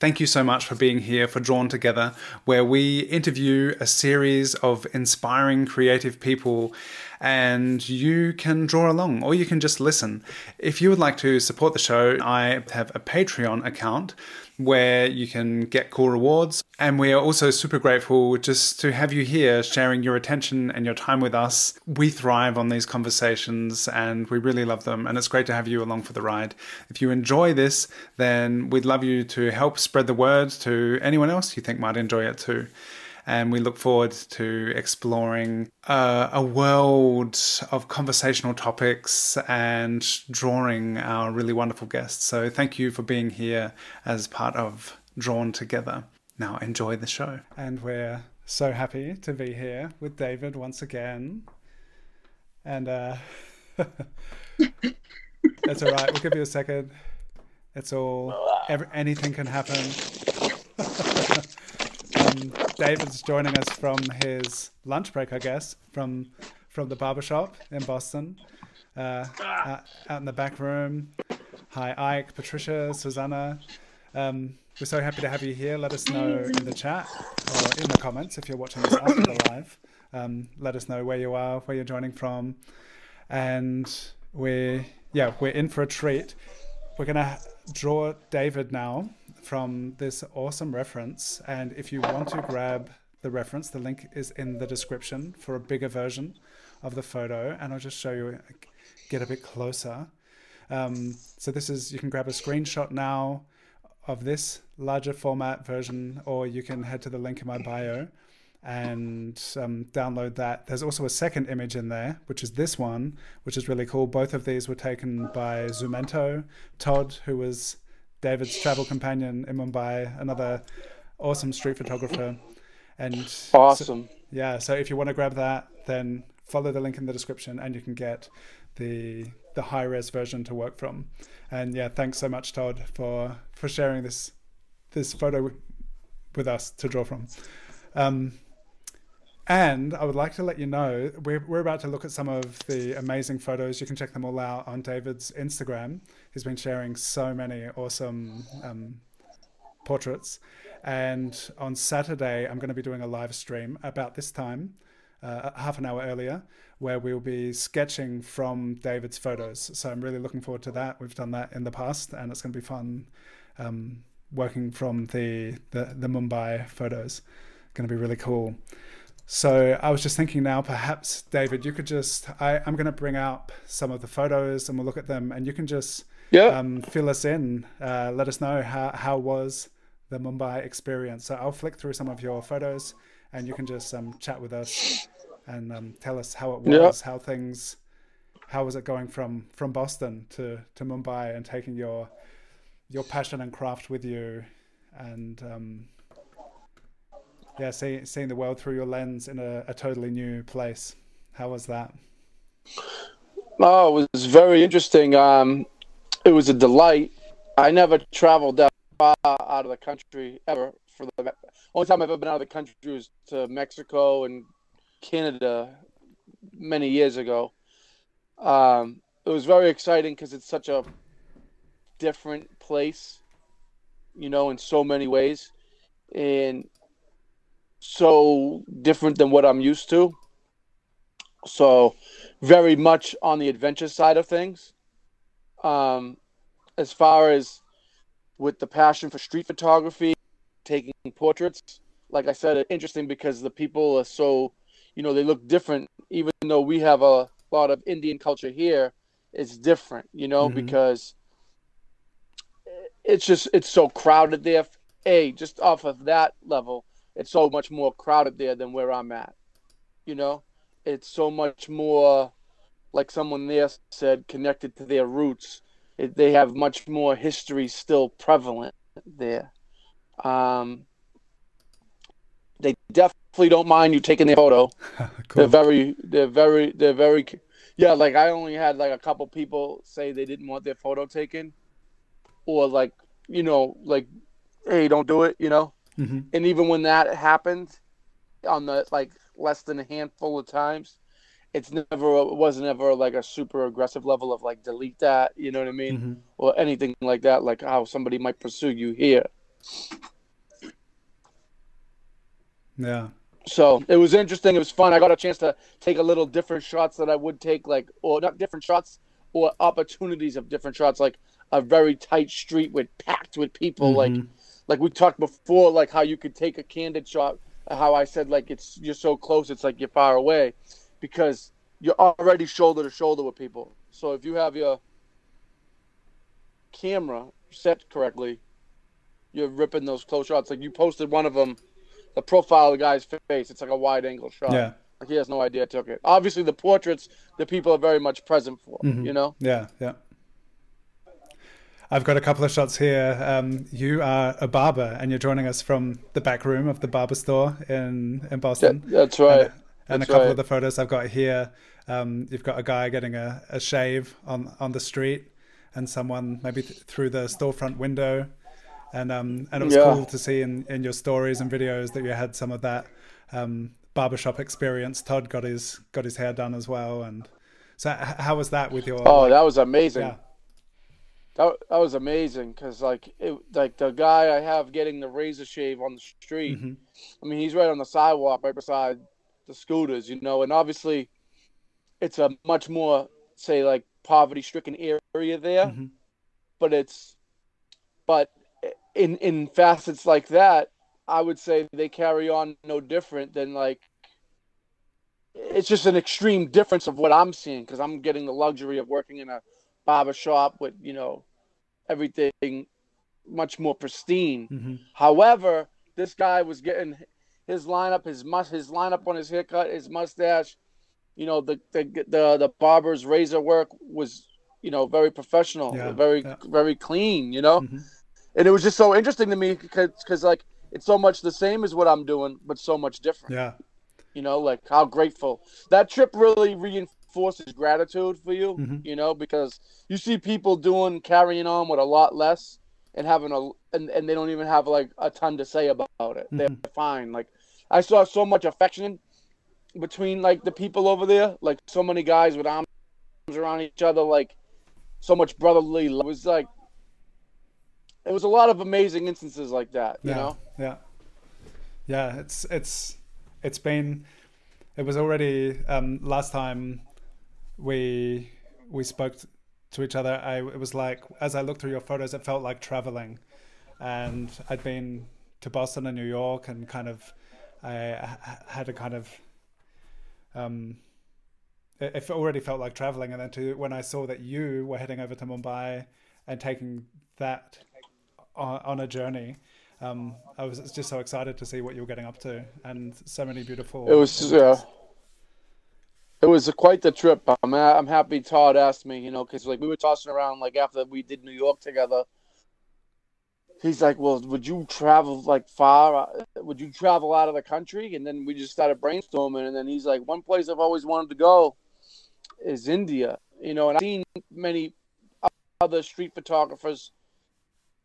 Thank you so much for being here for Drawn Together, where we interview a series of inspiring creative people, and you can draw along or you can just listen. If you would like to support the show, I have a Patreon account where you can get cool rewards. And we are also super grateful just to have you here sharing your attention and your time with us. We thrive on these conversations and we really love them. And it's great to have you along for the ride. If you enjoy this, then we'd love you to help spread the word to anyone else you think might enjoy it too. And we look forward to exploring a world of conversational topics and drawing our really wonderful guests. So thank you for being here as part of Drawn Together. Now enjoy the show. And we're so happy to be here with David once again. And that's all right. We'll give you a second. It's all, anything can happen. David's joining us from his lunch break, I guess, from the barbershop in Boston, out in the back room. Hi, Ike, Patricia, Susanna. We're so happy to have you here. Let us know in the chat or in the comments if you're watching this after the live. Let us know where you are, where you're joining from. And we're in for a treat. We're going to draw David now from this awesome reference, and if you want to grab the reference, the link is in the description for a bigger version of the photo, and I'll just show you, get a bit closer. So this is, you can grab a screenshot now of this larger format version, or you can head to the link in my bio and download that. There's also a second image in there, which is this one, which is really cool. Both of these were taken by Zumento Todd, who was David's travel companion in Mumbai, another awesome street photographer. And awesome. So if you want to grab that, then follow the link in the description and you can get the high-res version to work from. And yeah, thanks so much, Todd, for sharing this photo with us to draw from. And I would like to let you know, we're about to look at some of the amazing photos. You can check them all out on David's Instagram. He's been sharing so many awesome portraits. And on Saturday, I'm going to be doing a live stream about this time, half an hour earlier, where we'll be sketching from David's photos. So I'm really looking forward to that. We've done that in the past, and it's going to be fun working from the Mumbai photos. Going to be really cool. So I was just thinking now, perhaps, David, you could just, I'm going to bring out some of the photos and we'll look at them, and you can just fill us in. Let us know how was the Mumbai experience. So I'll flick through some of your photos and you can just chat with us and tell us how it was, how was it going from Boston to Mumbai and taking your passion and craft with you, and seeing the world through your lens in a totally new place. How was that? Oh, it was very interesting. It was a delight. I never traveled that far out of the country ever. For the only time I've ever been out of the country was to Mexico and Canada many years ago. It was very exciting because it's such a different place, in so many ways. And so different than what I'm used to. So very much on the adventure side of things. As far as with the passion for street photography, taking portraits, like I said, interesting because the people are so, they look different. Even though we have a lot of Indian culture here, it's different, because it's so crowded there. Just off of that level, it's so much more crowded there than where I'm at, It's so much more, like someone there said, connected to their roots. They have much more history still prevalent there. They definitely don't mind you taking their photo. Cool. They're very. Yeah, like I only had like a couple people say they didn't want their photo taken, or like hey, don't do it, Mm-hmm. And even when that happened, on the less than a handful of times, it wasn't ever like a super aggressive level of like delete that, or anything like that, like how somebody might pursue you here. Yeah. So it was interesting. It was fun. I got a chance to take a little different shots that I would take, like, or not different shots, or opportunities of different shots, like a very tight street with packed with people. Mm-hmm. Like we talked before, like how you could take a candid shot, how I said, like, it's, you're so close, it's like you're far away, because you're already shoulder to shoulder with people. So if you have your camera set correctly, you're ripping those close shots. Like you posted one of them, the profile of the guy's face, it's like a wide angle shot. Yeah. Like he has no idea I took it. Obviously the portraits, the people are very much present for, mm-hmm. you know? Yeah, yeah. I've got a couple of shots here. You are a barber and you're joining us from the back room of the barber store in Boston. Yeah, that's right. And that's a couple right. of the photos I've got here. You've got a guy getting a shave on the street, and someone maybe through the storefront window. And it was yeah. cool to see in your stories and videos that you had some of that barbershop experience. Todd got his hair done as well. And so how was that with your... Oh, like, that was amazing. Yeah. That was amazing, because like the guy I have getting the razor shave on the street, mm-hmm. I mean, he's right on the sidewalk, right beside the scooters, you know, and obviously it's a much more, say, like poverty-stricken area there, mm-hmm. but in facets like that, I would say they carry on no different than, like, it's just an extreme difference of what I'm seeing, because I'm getting the luxury of working in a barber shop with, you know, everything much more pristine. Mm-hmm. However, this guy was getting his lineup, his lineup on his haircut, his mustache, you know, the barber's razor work was, you know, very professional, yeah, very yeah. very clean, you know. Mm-hmm. And it was just so interesting to me, because like it's so much the same as what I'm doing, but so much different. Yeah, you know, like how grateful that trip really reinforces gratitude for you, mm-hmm. you know, because you see people carrying on with a lot less and having and they don't even have like a ton to say about it. Mm-hmm. They're fine. Like I saw so much affection between like the people over there, like so many guys with arms around each other, like so much brotherly love. It was like, it was a lot of amazing instances like that, you yeah, know? Yeah. Yeah. It was already, last time we spoke to each other, it was like, as I looked through your photos, it felt like traveling, and I'd been to Boston and New York, and kind of, it already felt like traveling. And then when I saw that you were heading over to Mumbai and taking that on a journey, I was just so excited to see what you were getting up to, and so many beautiful it was quite the trip. I'm happy Todd asked me, you know, because like we were tossing around, like after we did New York together, he's like, well, would you travel like far, would you travel out of the country? And then we just started brainstorming, and then he's like, one place I've always wanted to go is India, you know. And I've seen many other street photographers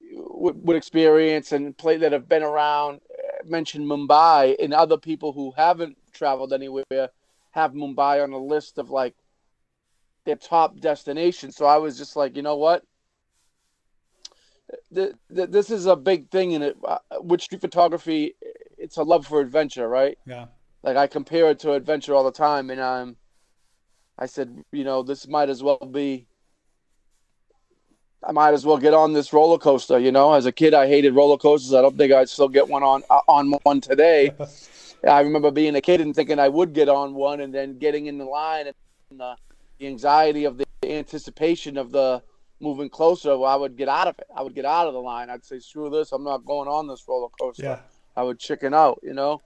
with experience and play that have been around mentioned Mumbai, and other people who haven't traveled anywhere have Mumbai on a list of like their top destinations. So I was just like, you know what, this is a big thing in it with street photography. It's a love for adventure, right? Yeah, like I compare it to adventure all the time. And I said, you know, this might as well be, I might as well get on this roller coaster, you know. As a kid, I hated roller coasters. I don't think I'd still get one on one today. I remember being a kid and thinking I would get on one, and then getting in the line and the anxiety of the anticipation of the moving closer. Well, I would get out of it. I would get out of the line. I'd say, screw this. I'm not going on this roller coaster. Yeah. I would chicken out, you know.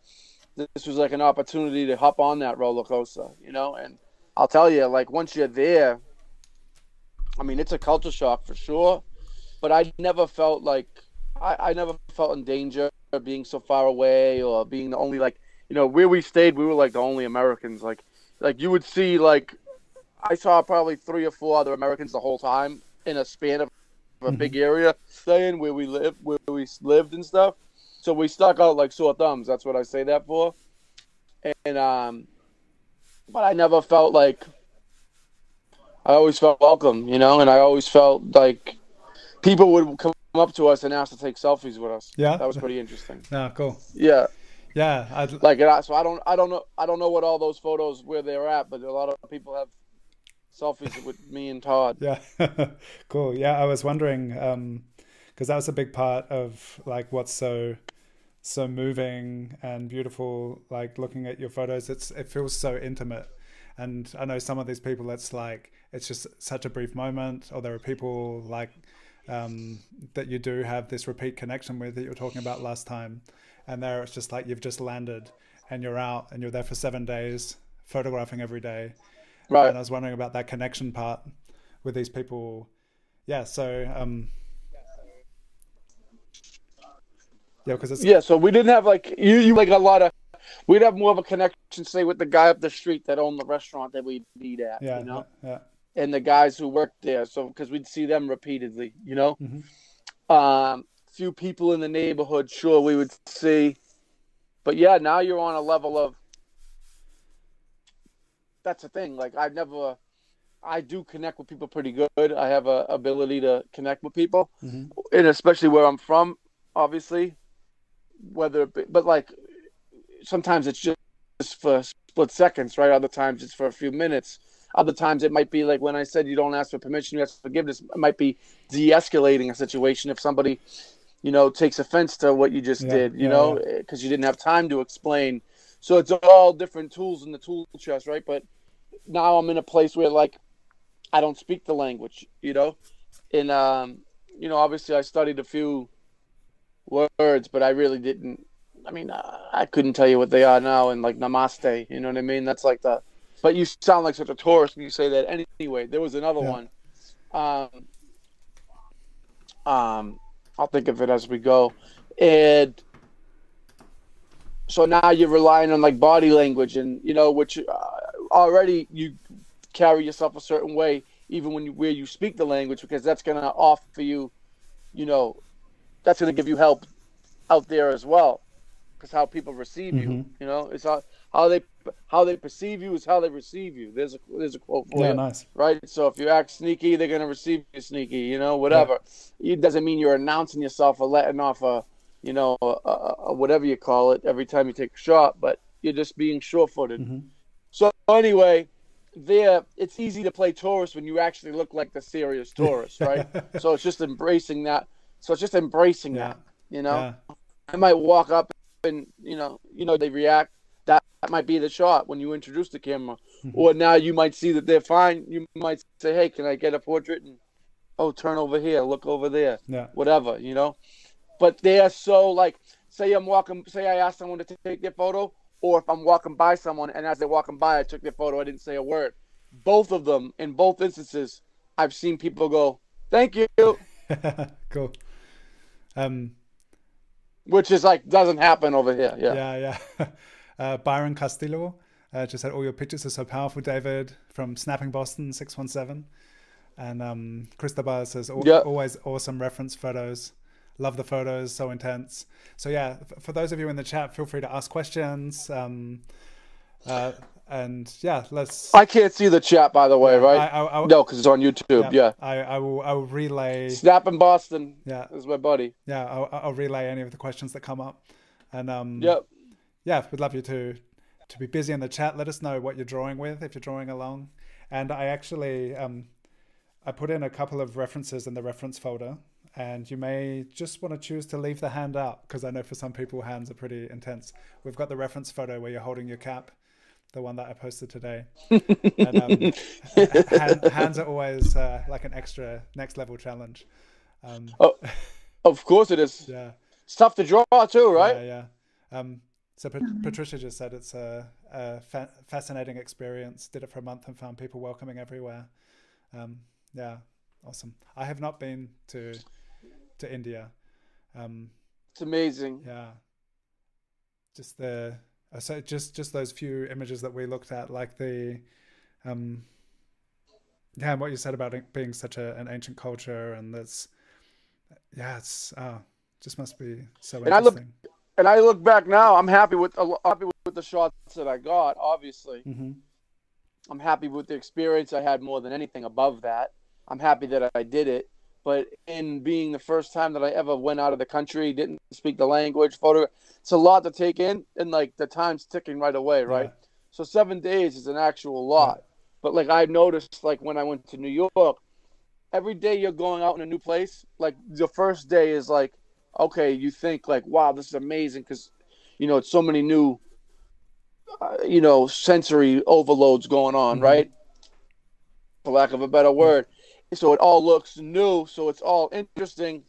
This was like an opportunity to hop on that roller coaster, you know. And I'll tell you, like, once you're there, I mean, it's a culture shock for sure, but I never felt like I never felt in danger of being so far away, or being the only, like, you know, where we stayed, we were like the only Americans. Like you would see, like, I saw probably 3 or 4 other Americans the whole time in a span of a big area, staying where we lived and stuff. So we stuck out like sore thumbs. That's what I say that for. And but I never felt like, I always felt welcome, you know, and I always felt like people would come up to us and asked to take selfies with us. Yeah, that was pretty interesting. Yeah, cool. Yeah, yeah. Like, so I don't know what all those photos where they're at, but a lot of people have selfies with me and Todd. Yeah, cool. Yeah, I was wondering because that was a big part of like what's so moving and beautiful. Like looking at your photos, it feels so intimate. And I know some of these people, it's like, it's just such a brief moment, or there are people like that you do have this repeat connection with that you were talking about last time. And there it's just like, you've just landed and you're out and you're there for 7 days, photographing every day. Right. And I was wondering about that connection part with these people. Yeah. So, yeah, because it's. Yeah. So we didn't have like, you like a lot of. We'd have more of a connection, say, with the guy up the street that owned the restaurant that we'd eat at, yeah, you know? Yeah. And the guys who worked there, so because we'd see them repeatedly, you know? Mm-hmm. Few people in the neighborhood, sure, we would see. But, yeah, now you're on a level of... That's the thing. Like, I do connect with people pretty good. I have a ability to connect with people, mm-hmm. and especially where I'm from, obviously. But, like... Sometimes it's just for split seconds, right? Other times it's for a few minutes. Other times it might be like when I said you don't ask for permission, you ask for forgiveness. It might be de-escalating a situation if somebody, you know, takes offense to what you just did, you know, because you didn't have time to explain. So it's all different tools in the tool chest, right? But now I'm in a place where, like, I don't speak the language, you know? And, you know, obviously I studied a few words, but I really didn't. I mean, I couldn't tell you what they are now, and like namaste, you know what I mean? That's like the, but you sound like such a tourist when you say that. Anyway, there was another one. I'll think of it as we go. And so now you're relying on like body language and, you know, which already you carry yourself a certain way, even when where you speak the language, because that's going to offer you, you know, that's going to give you help out there as well. Because how people receive you, mm-hmm. you know, it's how they perceive you is how they receive you. There's a quote for it, nice. Right? So if you act sneaky, they're gonna receive you sneaky, you know, whatever. Yeah. It doesn't mean you're announcing yourself or letting off a, you know, a whatever you call it every time you take a shot, but you're just being sure-footed. Mm-hmm. So anyway, it's easy to play tourist when you actually look like the serious tourist, right? So it's just embracing that. That, you know, I might walk up. And you know they react. That might be the shot when you introduce the camera. Mm-hmm. Or now you might see that they're fine. You might say, "Hey, can I get a portrait?" And oh, turn over here, look over there, whatever, you know. But they're so like, say I'm walking. Say I asked someone to take their photo, or if I'm walking by someone and as they're walking by, I took their photo. I didn't say a word. Both of them, in both instances, I've seen people go, "Thank you." Cool. Which is like, doesn't happen over here. Yeah. Byron Castillo just said, all your pictures are so powerful, David, from Snapping Boston 617. And Cristobal says, always awesome reference photos. Love the photos, so intense. So yeah, for those of you in the chat, feel free to ask questions. And yeah, let's... I can't see the chat, by the way, right? I no, because it's on YouTube, I will relay... Snap in Boston is my buddy. Yeah, I'll relay any of the questions that come up. And yeah, we'd love you to be busy in the chat. Let us know what you're drawing with, if you're drawing along. And I actually, I put in a couple of references in the reference folder. And you may just want to choose to leave the hand out, because I know for some people, hands are pretty intense. We've got the reference photo where you're holding your cap. The one that I posted today. And, hands are always like an extra next level challenge. Oh, of course it is. Yeah, it's tough to draw too, right? Yeah. So Patricia just said it's a fascinating experience. Did it for a month and found people welcoming everywhere. Yeah, awesome. I have not been to India. It's amazing. Yeah, just the. So just those few images that we looked at, like the, and what you said about it being such an ancient culture, and that's, it's just must be so interesting. And I look back now, I'm happy with the shots that I got. Obviously, mm-hmm. I'm happy with the experience I had more than anything. Above that, I'm happy that I did it. But in being the first time that I ever went out of the country, didn't speak the language, it's a lot to take in, and like the time's ticking right away, right? Yeah. So 7 days is an actual lot. Yeah. But like I noticed, like when I went to New York, every day you're going out in a new place, like the first day is like, okay, you think like, wow, this is amazing, because you know it's so many new, you know, sensory overloads going on, mm-hmm. right? For lack of a better word. Yeah. So it all looks new, so it's all interesting.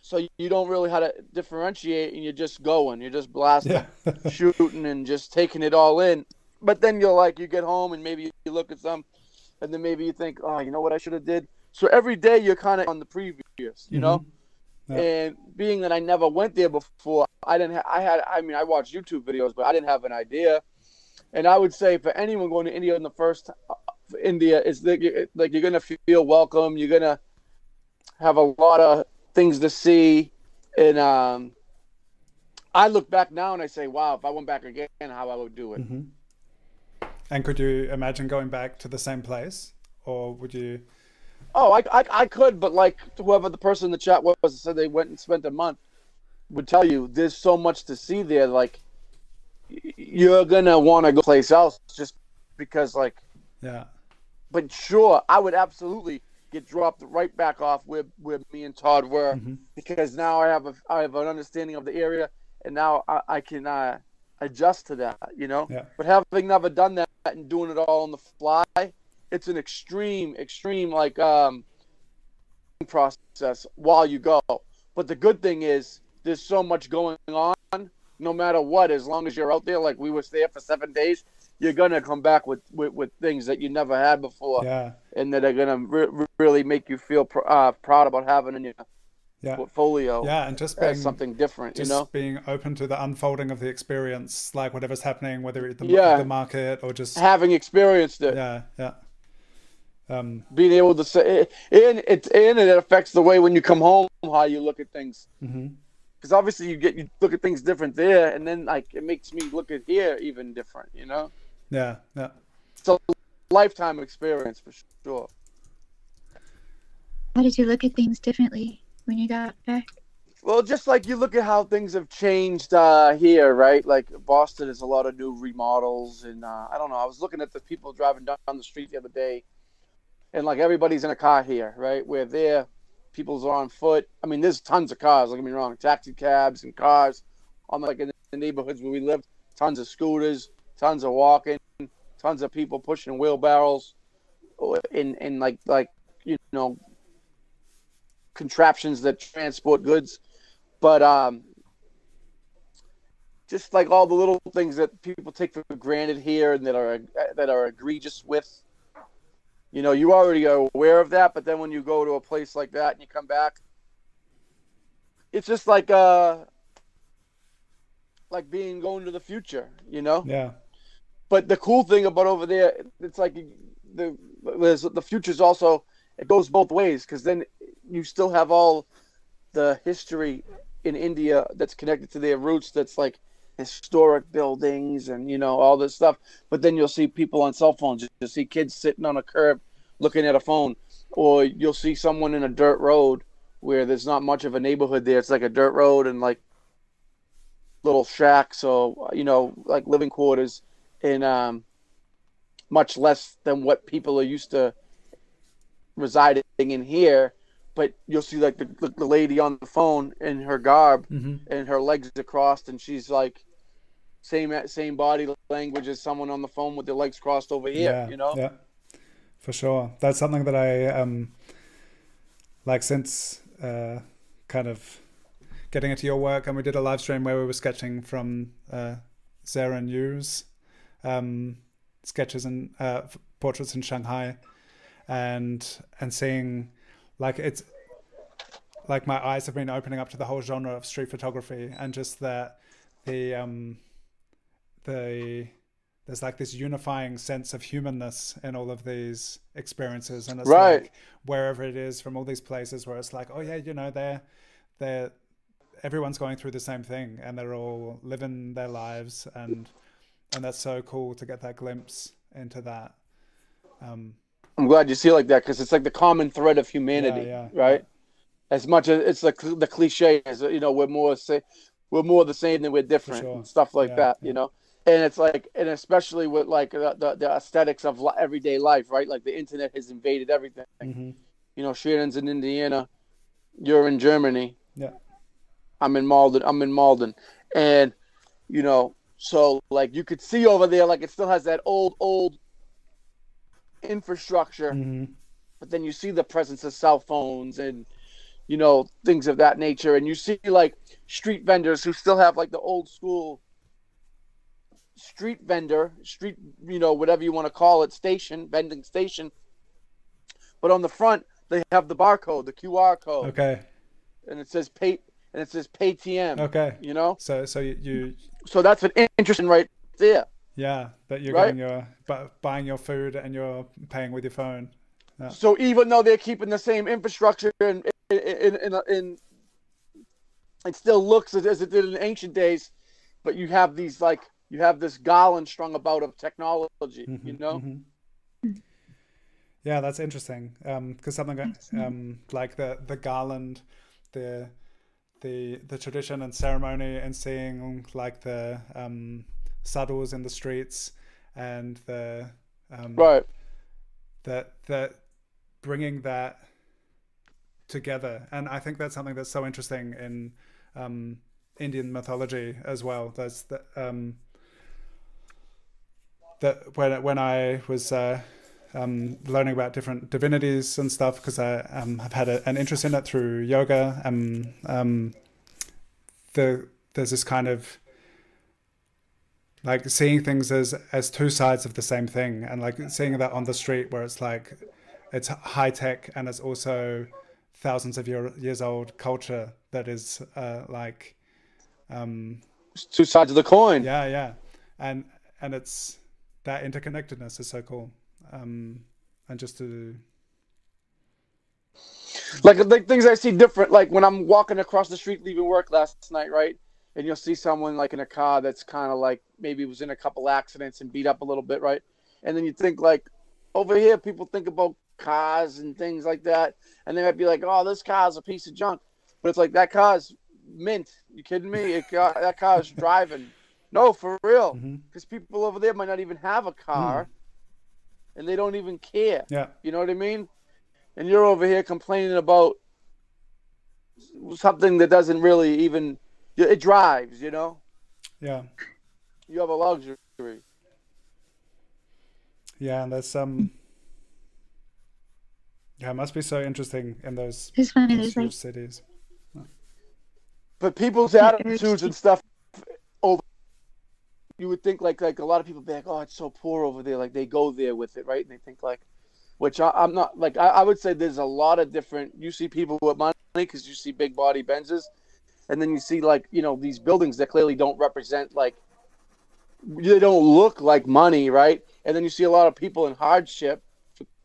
So you don't really how to differentiate, and you're just going. You're just blasting, yeah. shooting, and just taking it all in. But then you're like, you get home, and maybe you look at some, and then maybe you think, oh, you know what I should have did? So every day you're kind of on the previous, you mm-hmm. know? Yeah. And being that I never went there before, I didn't. I mean, I watched YouTube videos, but I didn't have an idea. And I would say for anyone going to India in the first time, India is like you're gonna feel welcome. You're gonna have a lot of things to see, and I look back now and I say, "Wow, if I went back again, how I would do it." Mm-hmm. And could you imagine going back to the same place, or would you? Oh, I could, but like whoever the person in the chat was that said they went and spent a month would tell you, there's so much to see there. Like you're gonna want to go place else just because, like, yeah. But sure, I would absolutely get dropped right back off where me and Todd were, mm-hmm. because now I have an understanding of the area, and now I can adjust to that, you know. Yeah. But having never done that and doing it all on the fly, it's an extreme like process while you go. But the good thing is there's so much going on, no matter what. As long as you're out there, like we was there for 7 days. You're gonna come back with things that you never had before, yeah. and that are gonna really make you feel proud about having in your yeah. portfolio. Yeah, and just being something different, just you know, being open to the unfolding of the experience, like whatever's happening, whether it's the market or just having experienced it. Yeah, yeah. Being able to say, and it affects the way when you come home how you look at things. Mm-hmm. Because obviously you look at things different there, and then like it makes me look at here even different, you know. Yeah, yeah. It's a lifetime experience for sure. How did you look at things differently when you got back? Well, just like you look at how things have changed here, right? Like Boston is a lot of new remodels, and I don't know. I was looking at the people driving down the street the other day, and like everybody's in a car here, right? We're there. People's are on foot. I mean, there's tons of cars. Don't get me wrong. Taxi cabs and cars. I'm like in the neighborhoods where we lived. Tons of scooters. Tons of walking. Tons of people pushing wheelbarrows. And like you know, contraptions that transport goods. But just like all the little things that people take for granted here and that are egregious with. You know, you already are aware of that, but then when you go to a place like that and you come back, it's just like going to the future, you know? Yeah. But the cool thing about over there, it's like the future's also, it goes both ways, because then you still have all the history in India that's connected to their roots, that's like historic buildings and, you know, all this stuff. But then you'll see people on cell phones. You'll see kids sitting on a curb looking at a phone, or you'll see someone in a dirt road where there's not much of a neighborhood there. It's like a dirt road and like little shacks or, you know, like living quarters, and much less than what people are used to residing in here. But you'll see like the lady on the phone in her garb, mm-hmm. and her legs are crossed, and she's like same body language as someone on the phone with their legs crossed over here, yeah, you know? Yeah, for sure. That's something that I, like since kind of getting into your work, and we did a live stream where we were sketching from Sarah and Yu's sketches and portraits in Shanghai, and seeing... like it's like my eyes have been opening up to the whole genre of street photography, and just that there's like this unifying sense of humanness in all of these experiences, and it's right. like wherever it is from all these places where it's like, oh yeah, you know, they're everyone's going through the same thing, and they're all living their lives, and that's so cool to get that glimpse into that. I'm glad you see it like that, because it's like the common thread of humanity, right? Yeah. As much as it's like the cliche is, you know, we're more the same than we're different, and stuff like that, you know. And it's like, and especially with like the aesthetics of everyday life, right? Like the internet has invaded everything. Mm-hmm. You know, Shannon's in Indiana, you're in Germany. Yeah, I'm in Malden, and you know, so like you could see over there, like it still has that old infrastructure, but then you see the presence of cell phones and, you know, things of that nature, and you see like street vendors who still have like the old school street, you know, whatever you want to call it, vending station, but on the front they have the barcode, the QR code, okay, and it says pay TM, okay, you know, so that's an interesting right there. Yeah, that you're getting buying your food and you're paying with your phone. Yeah. So even though they're keeping the same infrastructure, and it still looks as it did in ancient days, but you have these like this garland strung about of technology, you know. Mm-hmm. Yeah, that's interesting. Because something like the garland, the tradition and ceremony, and seeing like the saddles in the streets, and the that bringing that together. And I think that's something that's so interesting in Indian mythology as well. There's the that when I was learning about different divinities and stuff, because I have had an interest in it through yoga, there's this kind of like seeing things as two sides of the same thing, and like seeing that on the street where it's like it's high tech and it's also thousands of years old culture that is two sides of the coin. Yeah, and it's that interconnectedness is so cool, and just to like things I see different, like when I'm walking across the street leaving work last night, right? And you'll see someone like in a car that's kind of like maybe was in a couple accidents and beat up a little bit, right? And then you think like over here, people think about cars and things like that, and they might be like, "Oh, this car's a piece of junk," but it's like that car's mint. You kidding me? That car's driving. No, for real. Because people over there might not even have a car, and they don't even care. Yeah, you know what I mean? And you're over here complaining about something that doesn't really even. It drives, you know? Yeah. You have a luxury. Yeah, and that's yeah, it must be so interesting in those huge cities. But people's attitudes and stuff over, you would think like a lot of people be like, "Oh, it's so poor over there," like they go there with it, right? And they think like, which I'm not, like I would say there's a lot of different, you see people with money because you see big body Benzes. And then you see, like, you know, these buildings that clearly don't represent, like, they don't look like money, right? And then you see a lot of people in hardship,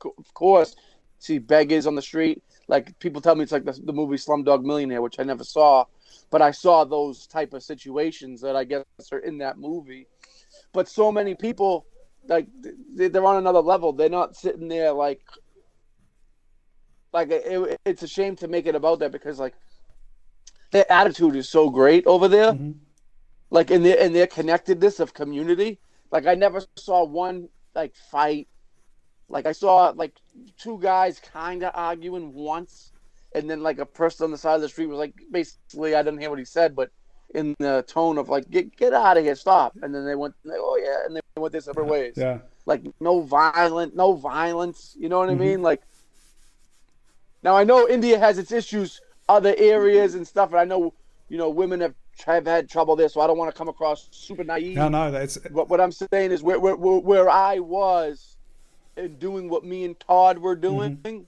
of course. See beggars on the street. Like, people tell me it's like the movie Slumdog Millionaire, which I never saw. But I saw those type of situations that I guess are in that movie. But so many people, like, they're on another level. They're not sitting there, like it's a shame to make it about that because, like, their attitude is so great over there, like in their connectedness of community. Like I never saw one like fight. Like I saw like two guys kind of arguing once, and then like a person on the side of the street was like, basically, I didn't hear what he said, but in the tone of like, get out of here, stop. And then they went, like, oh yeah, and they went their separate ways. Yeah. Like no violence. You know what I mean? Like now I know India has its issues. Other areas and stuff, and I know, you know, women have had trouble there, so I don't want to come across super naive. No, that's what I'm saying is where I was and doing what me and Todd were doing,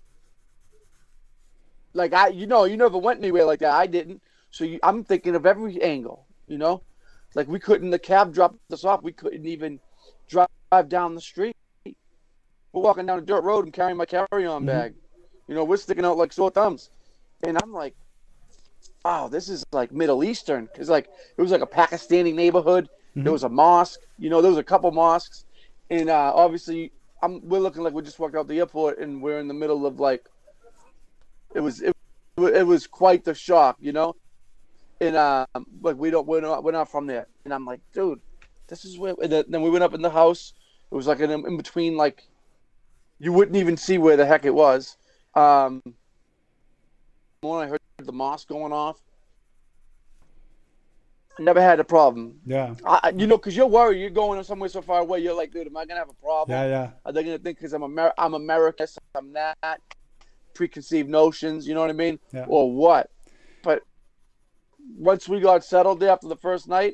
like I, you know, you never went anywhere like that. I didn't, so I'm thinking of every angle, you know, like we couldn't, the cab dropped us off, we couldn't even drive down the street. We're walking down a dirt road and carrying my carry-on bag, you know, we're sticking out like sore thumbs. And I'm like, wow, this is like Middle Eastern. Because like, it was like a Pakistani neighborhood. There was a mosque. You know, there was a couple mosques. And obviously, we're looking like we just walked out the airport, and we're in the middle of like, it was quite the shock, you know. And like we're not from there. And I'm like, dude, this is where. And then we went up in the house. It was like an in between, like you wouldn't even see where the heck it was. When I heard the mosque going off, never had a problem. Yeah. You know, because you're worried. You're going somewhere so far away. You're like, dude, am I going to have a problem? Yeah, yeah. Are they going to think because I'm American, I'm that, preconceived notions, you know what I mean? Yeah. Or what? But once we got settled there after the first night,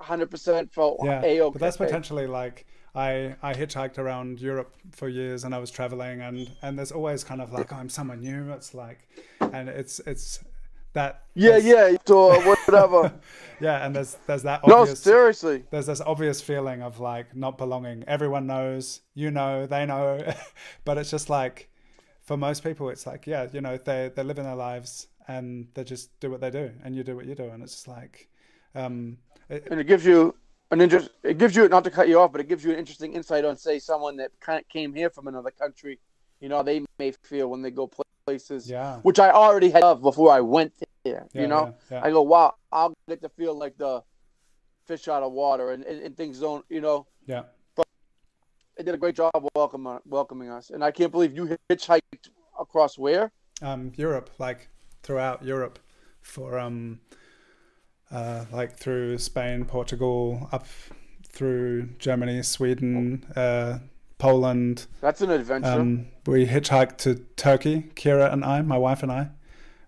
100% felt A-okay. But that's potentially like, I hitchhiked around Europe for years, and I was traveling, and there's always kind of like, oh, I'm someone new. It's like, and it's that. Yeah, yeah, or whatever. Yeah, and there's that obvious. No, seriously. There's this obvious feeling of like not belonging. Everyone knows, you know, they know. But it's just like, for most people, it's like, yeah, you know, they're living their lives and they just do what they do, and you do what you do. And it's just like, and it gives you not to cut you off, but it gives you an interesting insight on, say, someone that kind of came here from another country. You know, they may feel when they go places, which I already had of before I went there. Yeah, you know, I go, wow, I'll get to feel like the fish out of water, and things don't, you know. Yeah. But they did a great job welcoming us, and I can't believe you hitchhiked across where? Europe, like throughout Europe, for like through Spain, Portugal, up through Germany, Sweden, Poland. That's an adventure. We hitchhiked to Turkey, Kira and I, my wife and I.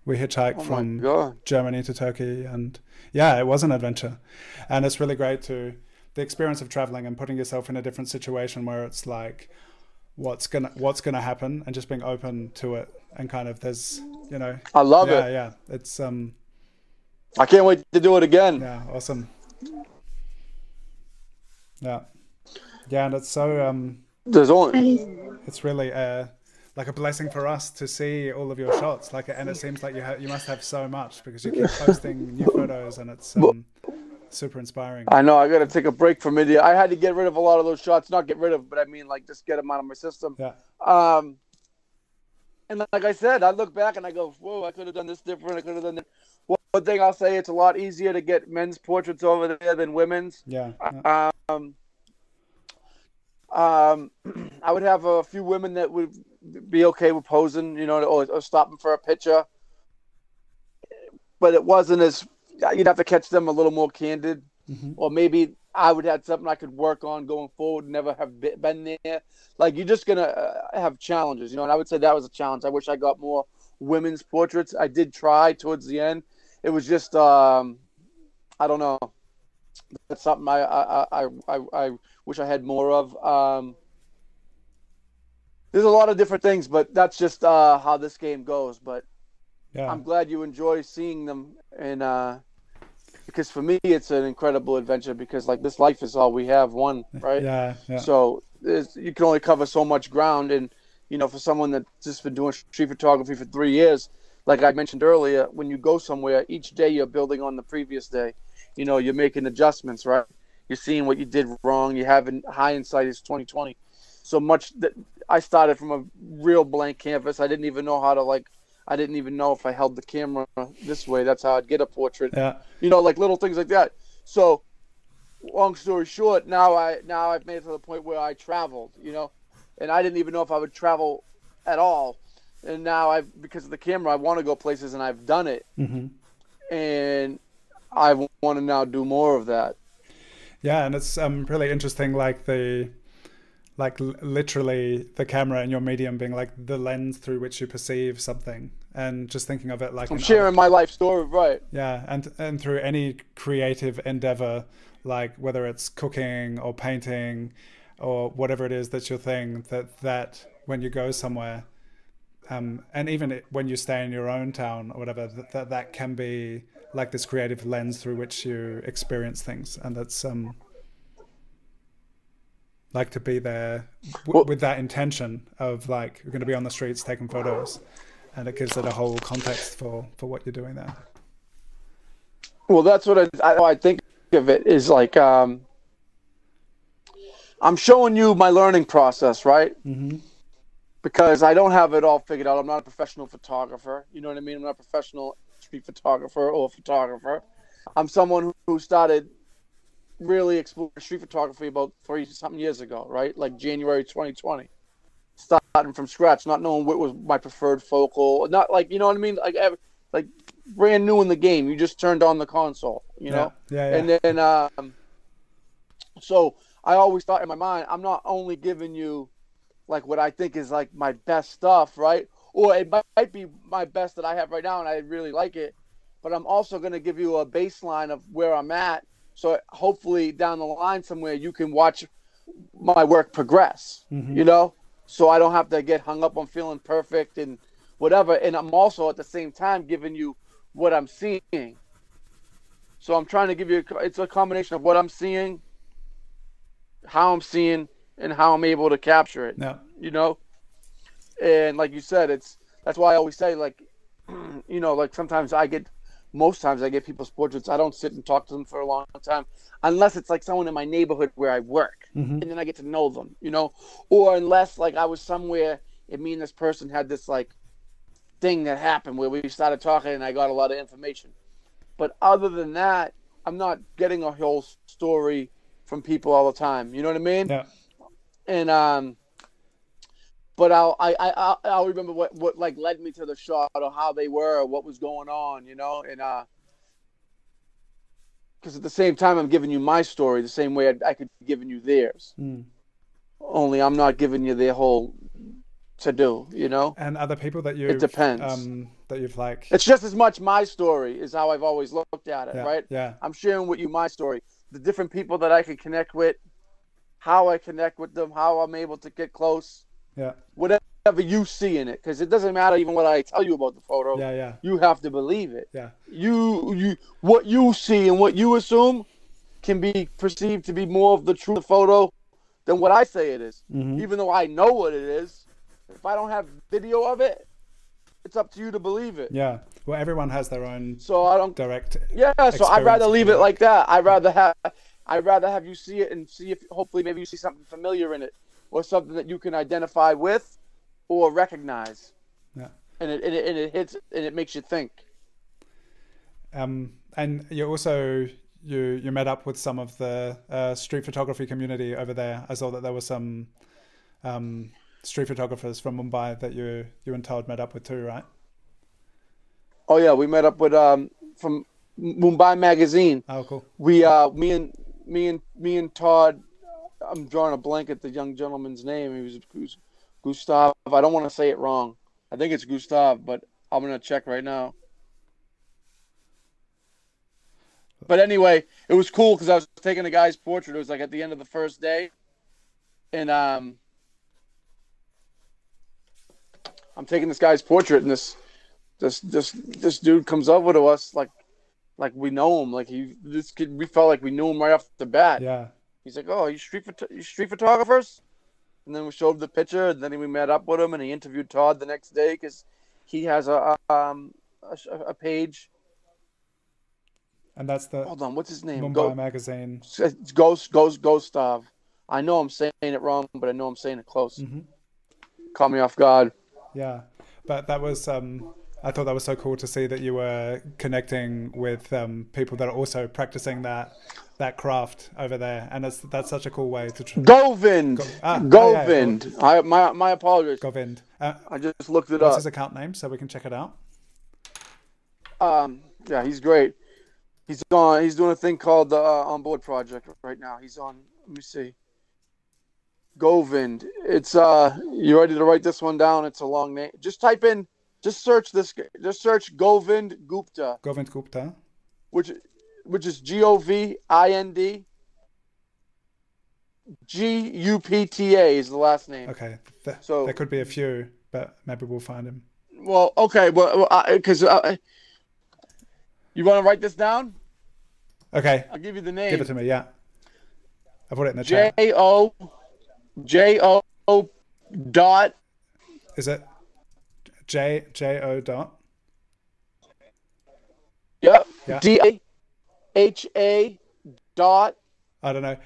We hitchhiked from Germany to Turkey, and yeah, it was an adventure. And it's really great to the experience of traveling and putting yourself in a different situation where it's like, what's gonna happen, and just being open to it, and kind of there's, you know, I love it. Yeah, it's I can't wait to do it again. Yeah, awesome. Yeah, yeah, and it's so it's really like a blessing for us to see all of your shots. Like, and it seems like you must have so much, because you keep posting new photos, and it's super inspiring. I know. I got to take a break from India. I had to get rid of a lot of those shots. Not get rid of, but I mean, like, just get them out of my system. Yeah. And like I said, I look back and I go, "Whoa, I could have done this different. I could have done that." One thing I'll say, it's a lot easier to get men's portraits over there than women's. Yeah. I would have a few women that would be okay with posing, you know, or stopping for a picture. But it wasn't as, you'd have to catch them a little more candid. Mm-hmm. Or maybe I would have something I could work on going forward, never have been there. Like, you're just going to have challenges, you know, and I would say that was a challenge. I wish I got more women's portraits. I did try towards the end. It was just I don't know. That's something I wish I had more of. There's a lot of different things, but that's just how this game goes. But yeah, I'm glad you enjoy seeing them, and because for me it's an incredible adventure, because like this life is all we have, one, right? Yeah, yeah. So you can only cover so much ground, and you know, for someone that's just been doing street photography for 3 years, like I mentioned earlier, when you go somewhere, each day you're building on the previous day. You know, you're making adjustments, right? You're seeing what you did wrong. You have hindsight is 20/20. So much that I started from a real blank canvas. I didn't even know how to, like, I didn't even know if I held the camera this way, that's how I'd get a portrait. Yeah. You know, like little things like that. So long story short, now I've made it to the point where I traveled, you know, and I didn't even know if I would travel at all. And now because of the camera, I want to go places, and I've done it. Mm-hmm. And I want to now do more of that. Yeah. And it's really interesting, like literally the camera and your medium being like the lens through which you perceive something, and just thinking of it like I'm sharing my life story, right? Yeah. And through any creative endeavor, like whether it's cooking or painting or whatever it is, that's your thing, that when you go somewhere, and even when you stay in your own town or whatever, that can be like this creative lens through which you experience things. And that's like to be there with that intention of like, we're going to be on the streets taking photos, and it gives it a whole context for what you're doing there. Well, that's what I think of it is like, I'm showing you my learning process, right? Mm-hmm. Because I don't have it all figured out. I'm not a professional photographer. You know what I mean? I'm not a professional street photographer or photographer. I'm someone who started really exploring street photography about 3-something years ago, right? Like January 2020. Starting from scratch, not knowing what was my preferred focal. Not like, you know what I mean? Like brand new in the game. You just turned on the console, you know? Yeah. And then, so I always thought in my mind, I'm not only giving you like what I think is like my best stuff, right? Or it might be my best that I have right now and I really like it, but I'm also going to give you a baseline of where I'm at. So hopefully down the line somewhere you can watch my work progress, mm-hmm. you know? So I don't have to get hung up on feeling perfect and whatever. And I'm also at the same time giving you what I'm seeing. So I'm trying to give you, it's a combination of what I'm seeing, how I'm seeing, and how I'm able to capture it, you know? And like you said, it's, that's why I always say, like, you know, like sometimes I get, most times I get people's portraits. I don't sit and talk to them for a long time, unless it's like someone in my neighborhood where I work, mm-hmm. and then I get to know them, you know? Or unless like I was somewhere and me and this person had this like thing that happened where we started talking and I got a lot of information. But other than that, I'm not getting a whole story from people all the time. You know what I mean? Yeah. And but I'll remember what like led me to the shot or how they were or what was going on, you know. And because at the same time I'm giving you my story the same way I could be giving you theirs. Mm. Only I'm not giving you their whole to do, you know. And other people that you, it depends. That you've like, it's just as much my story is how I've always looked at it, right? Yeah. I'm sharing with you my story. The different people that I can connect with, how I connect with them, how I'm able to get close. Yeah. Whatever you see in it, because it doesn't matter even what I tell you about the photo. Yeah. You have to believe it. Yeah. You what you see and what you assume can be perceived to be more of the true photo than what I say it is. Mm-hmm. Even though I know what it is, if I don't have video of it, it's up to you to believe it. Yeah. Well, everyone has their own. So I don't direct. Yeah. So I'd rather leave it like that. I'd rather have you see it and see if hopefully maybe you see something familiar in it or something that you can identify with or recognize. Yeah. And it hits and it makes you think. And you also, you met up with some of the street photography community over there. I saw that there were some street photographers from Mumbai that you and Todd met up with too, right? Oh yeah, we met up with from Mumbai magazine. Oh cool. We me and Todd, I'm drawing a blank at the young gentleman's name. He was Gustav. I don't want to say it wrong. I think it's Gustav, but I'm gonna check right now. But anyway, it was cool because I was taking a guy's portrait. It was like at the end of the first day, and I'm taking this guy's portrait, and this dude comes over to us like we know him. Like we felt like we knew him right off the bat. Yeah. He's like, "Oh, you street photographers?" And then we showed him the picture, and then we met up with him, and he interviewed Todd the next day because he has a page. And that's the, hold on, what's his name? Mumbai magazine. It's Gustav. I know I'm saying it wrong, but I know I'm saying it close. Mm-hmm. Caught me off guard. Yeah, but that was I thought that was so cool to see that you were connecting with people that are also practicing that craft over there, and that's such a cool way to try. Govind. Oh, yeah. My apologies. Govind. I just looked it up. What's his account name so we can check it out? Yeah, he's great. He's doing a thing called the On Board Project right now. He's on. Let me see. Govind. It's you ready to write this one down? It's a long name. Just type in. Just search this. Just search Govind Gupta. Govind Gupta. Which is Govind Gupta is the last name. Okay. So there could be a few, but maybe we'll find him. Well, okay. Well, because you want to write this down? Okay. I'll give you the name. Give it to me. Yeah. I put it in the chat. J-O. Is it J-O. Yep. Yeah. D-A-H-A. I don't know.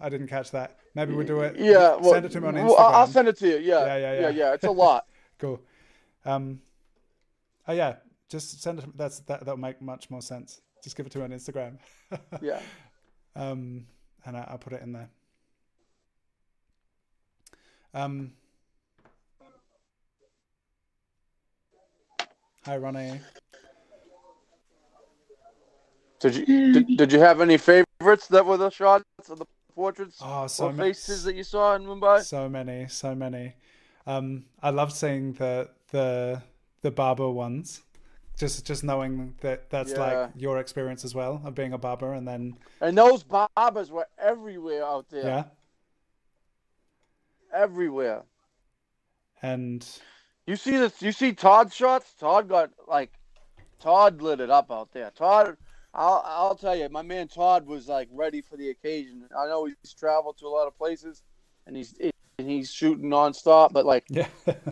I didn't catch that. Maybe we'll do it. Yeah, well, send it to me on Instagram. Well, I'll send it to you. Yeah, yeah. It's a lot. Cool. Oh yeah, just send it. That'll make much more sense. Just give it to me on Instagram. Yeah. And I'll put it in there. Hi, Ronnie. Did you have any favorites that were the shots of the portraits or faces that you saw in Mumbai? So many. I loved seeing the barber ones. Just knowing that's like your experience as well of being a barber, and those barbers were everywhere out there. Yeah. Everywhere. And you see this. You see Todd's shots. Todd lit it up out there. Todd. I'll tell you, my man Todd was like ready for the occasion. I know he's traveled to a lot of places, and he's shooting nonstop. But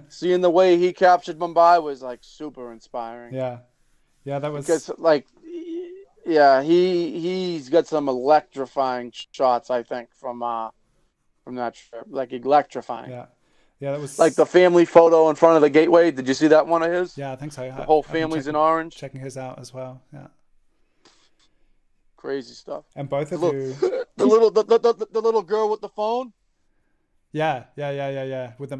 seeing the way he captured Mumbai was like super inspiring. Yeah, that was because he's got some electrifying shots. I think from that trip, like electrifying. Yeah, that was like the family photo in front of the gateway. Did you see that one of his? Yeah, I think so. The whole family's in orange. Checking his out as well. Yeah. Crazy stuff. And both of you, the little girl with the phone. Yeah. With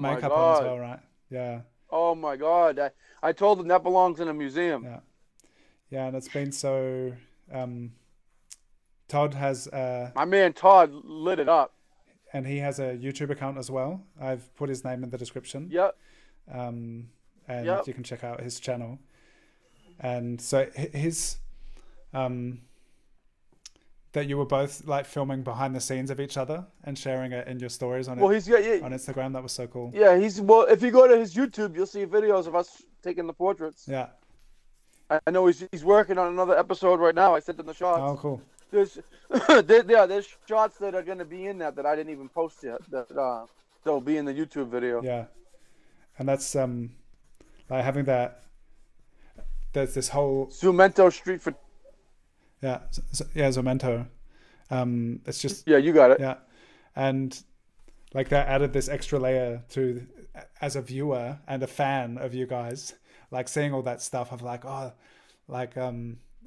makeup on as well, right? Yeah. Oh my God! I told them that belongs in a museum. Yeah, and it's been so. Todd has. My man Todd lit it up. And he has a YouTube account as well. I've put his name in the description. Yep. And you can check out his channel. And so his. That you were both like filming behind the scenes of each other and sharing it in your stories on Instagram. That was so cool. Yeah, if you go to his YouTube, you'll see videos of us taking the portraits. Yeah, I know he's working on another episode right now. I sent him the shots. Oh, cool. There's shots that are going to be in that I didn't even post yet. That'll be in the YouTube video. Yeah, and that's like having that. There's this whole Zumento Street for. Yeah, Zumento. It's just you got it. Yeah, and like that added this extra layer to, as a viewer and a fan of you guys, like seeing all that stuff of like it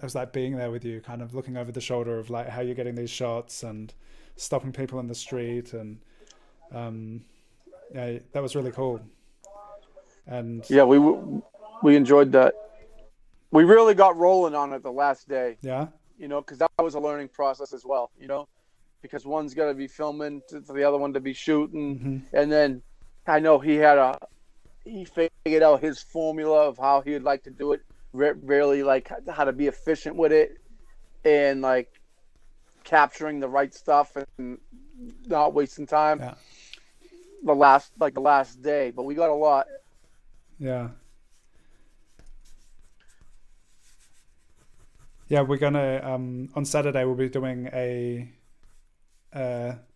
was like being there with you, kind of looking over the shoulder of like how you're getting these shots and stopping people in the street, and that was really cool. And yeah, we enjoyed that. We really got rolling on it the last day. Yeah. Because that was a learning process as well, because one's got to be filming for the other one to be shooting. Mm-hmm. And then I know he figured out his formula of how he would like to do it, really like how to be efficient with it and like capturing the right stuff and not wasting time. Yeah. The last day, but we got a lot. Yeah. Yeah, we're gonna on Saturday we'll be doing a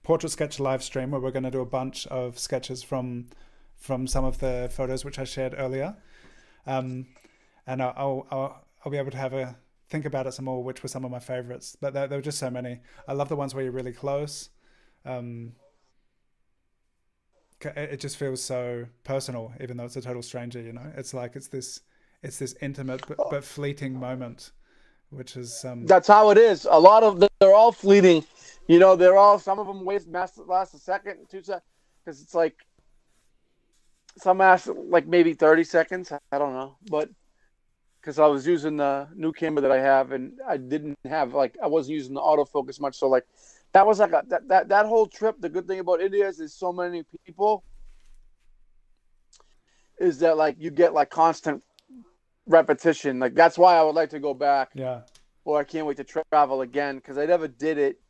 portrait sketch live stream where we're gonna do a bunch of sketches from some of the photos which I shared earlier, and I'll be able to have a think about it some more, which were some of my favorites. But there were just so many. I love the ones where you're really close. It just feels so personal, even though it's a total stranger. It's like it's this intimate but fleeting moment. Which is that's how it is. A lot of them, they're all fleeting, some of them last a second, 2 seconds, because it's like some last like maybe 30 seconds, I don't know, but because I was using the new camera that I have, and I wasn't using the autofocus much, so like that was like that whole trip. The good thing about India is there's so many people is that like you get like constant repetition. Like that's why I would like to go back. Yeah, or I can't wait to travel again, because I never did it,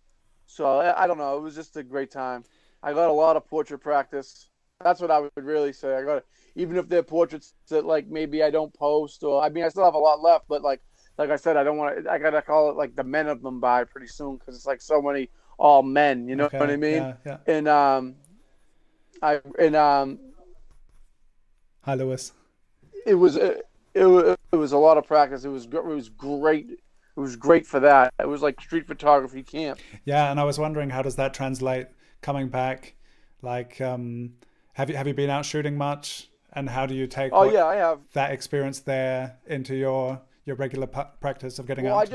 so I don't know. It was just a great time. I got a lot of portrait practice. That's what I would really say. I got, even if they're portraits that like maybe I don't post, or I mean I still have a lot left, but like I said, I don't want to, I gotta call it like the men of Mumbai pretty soon, because it's like so many all men, okay. What I mean? Yeah. And hi Lewis. It was a lot of practice. It was great It was great for that. It was like street photography camp. Yeah, and I was wondering, how does that translate coming back? Like, have you been out shooting much? And how do you take that experience there into your regular practice of getting out? Well,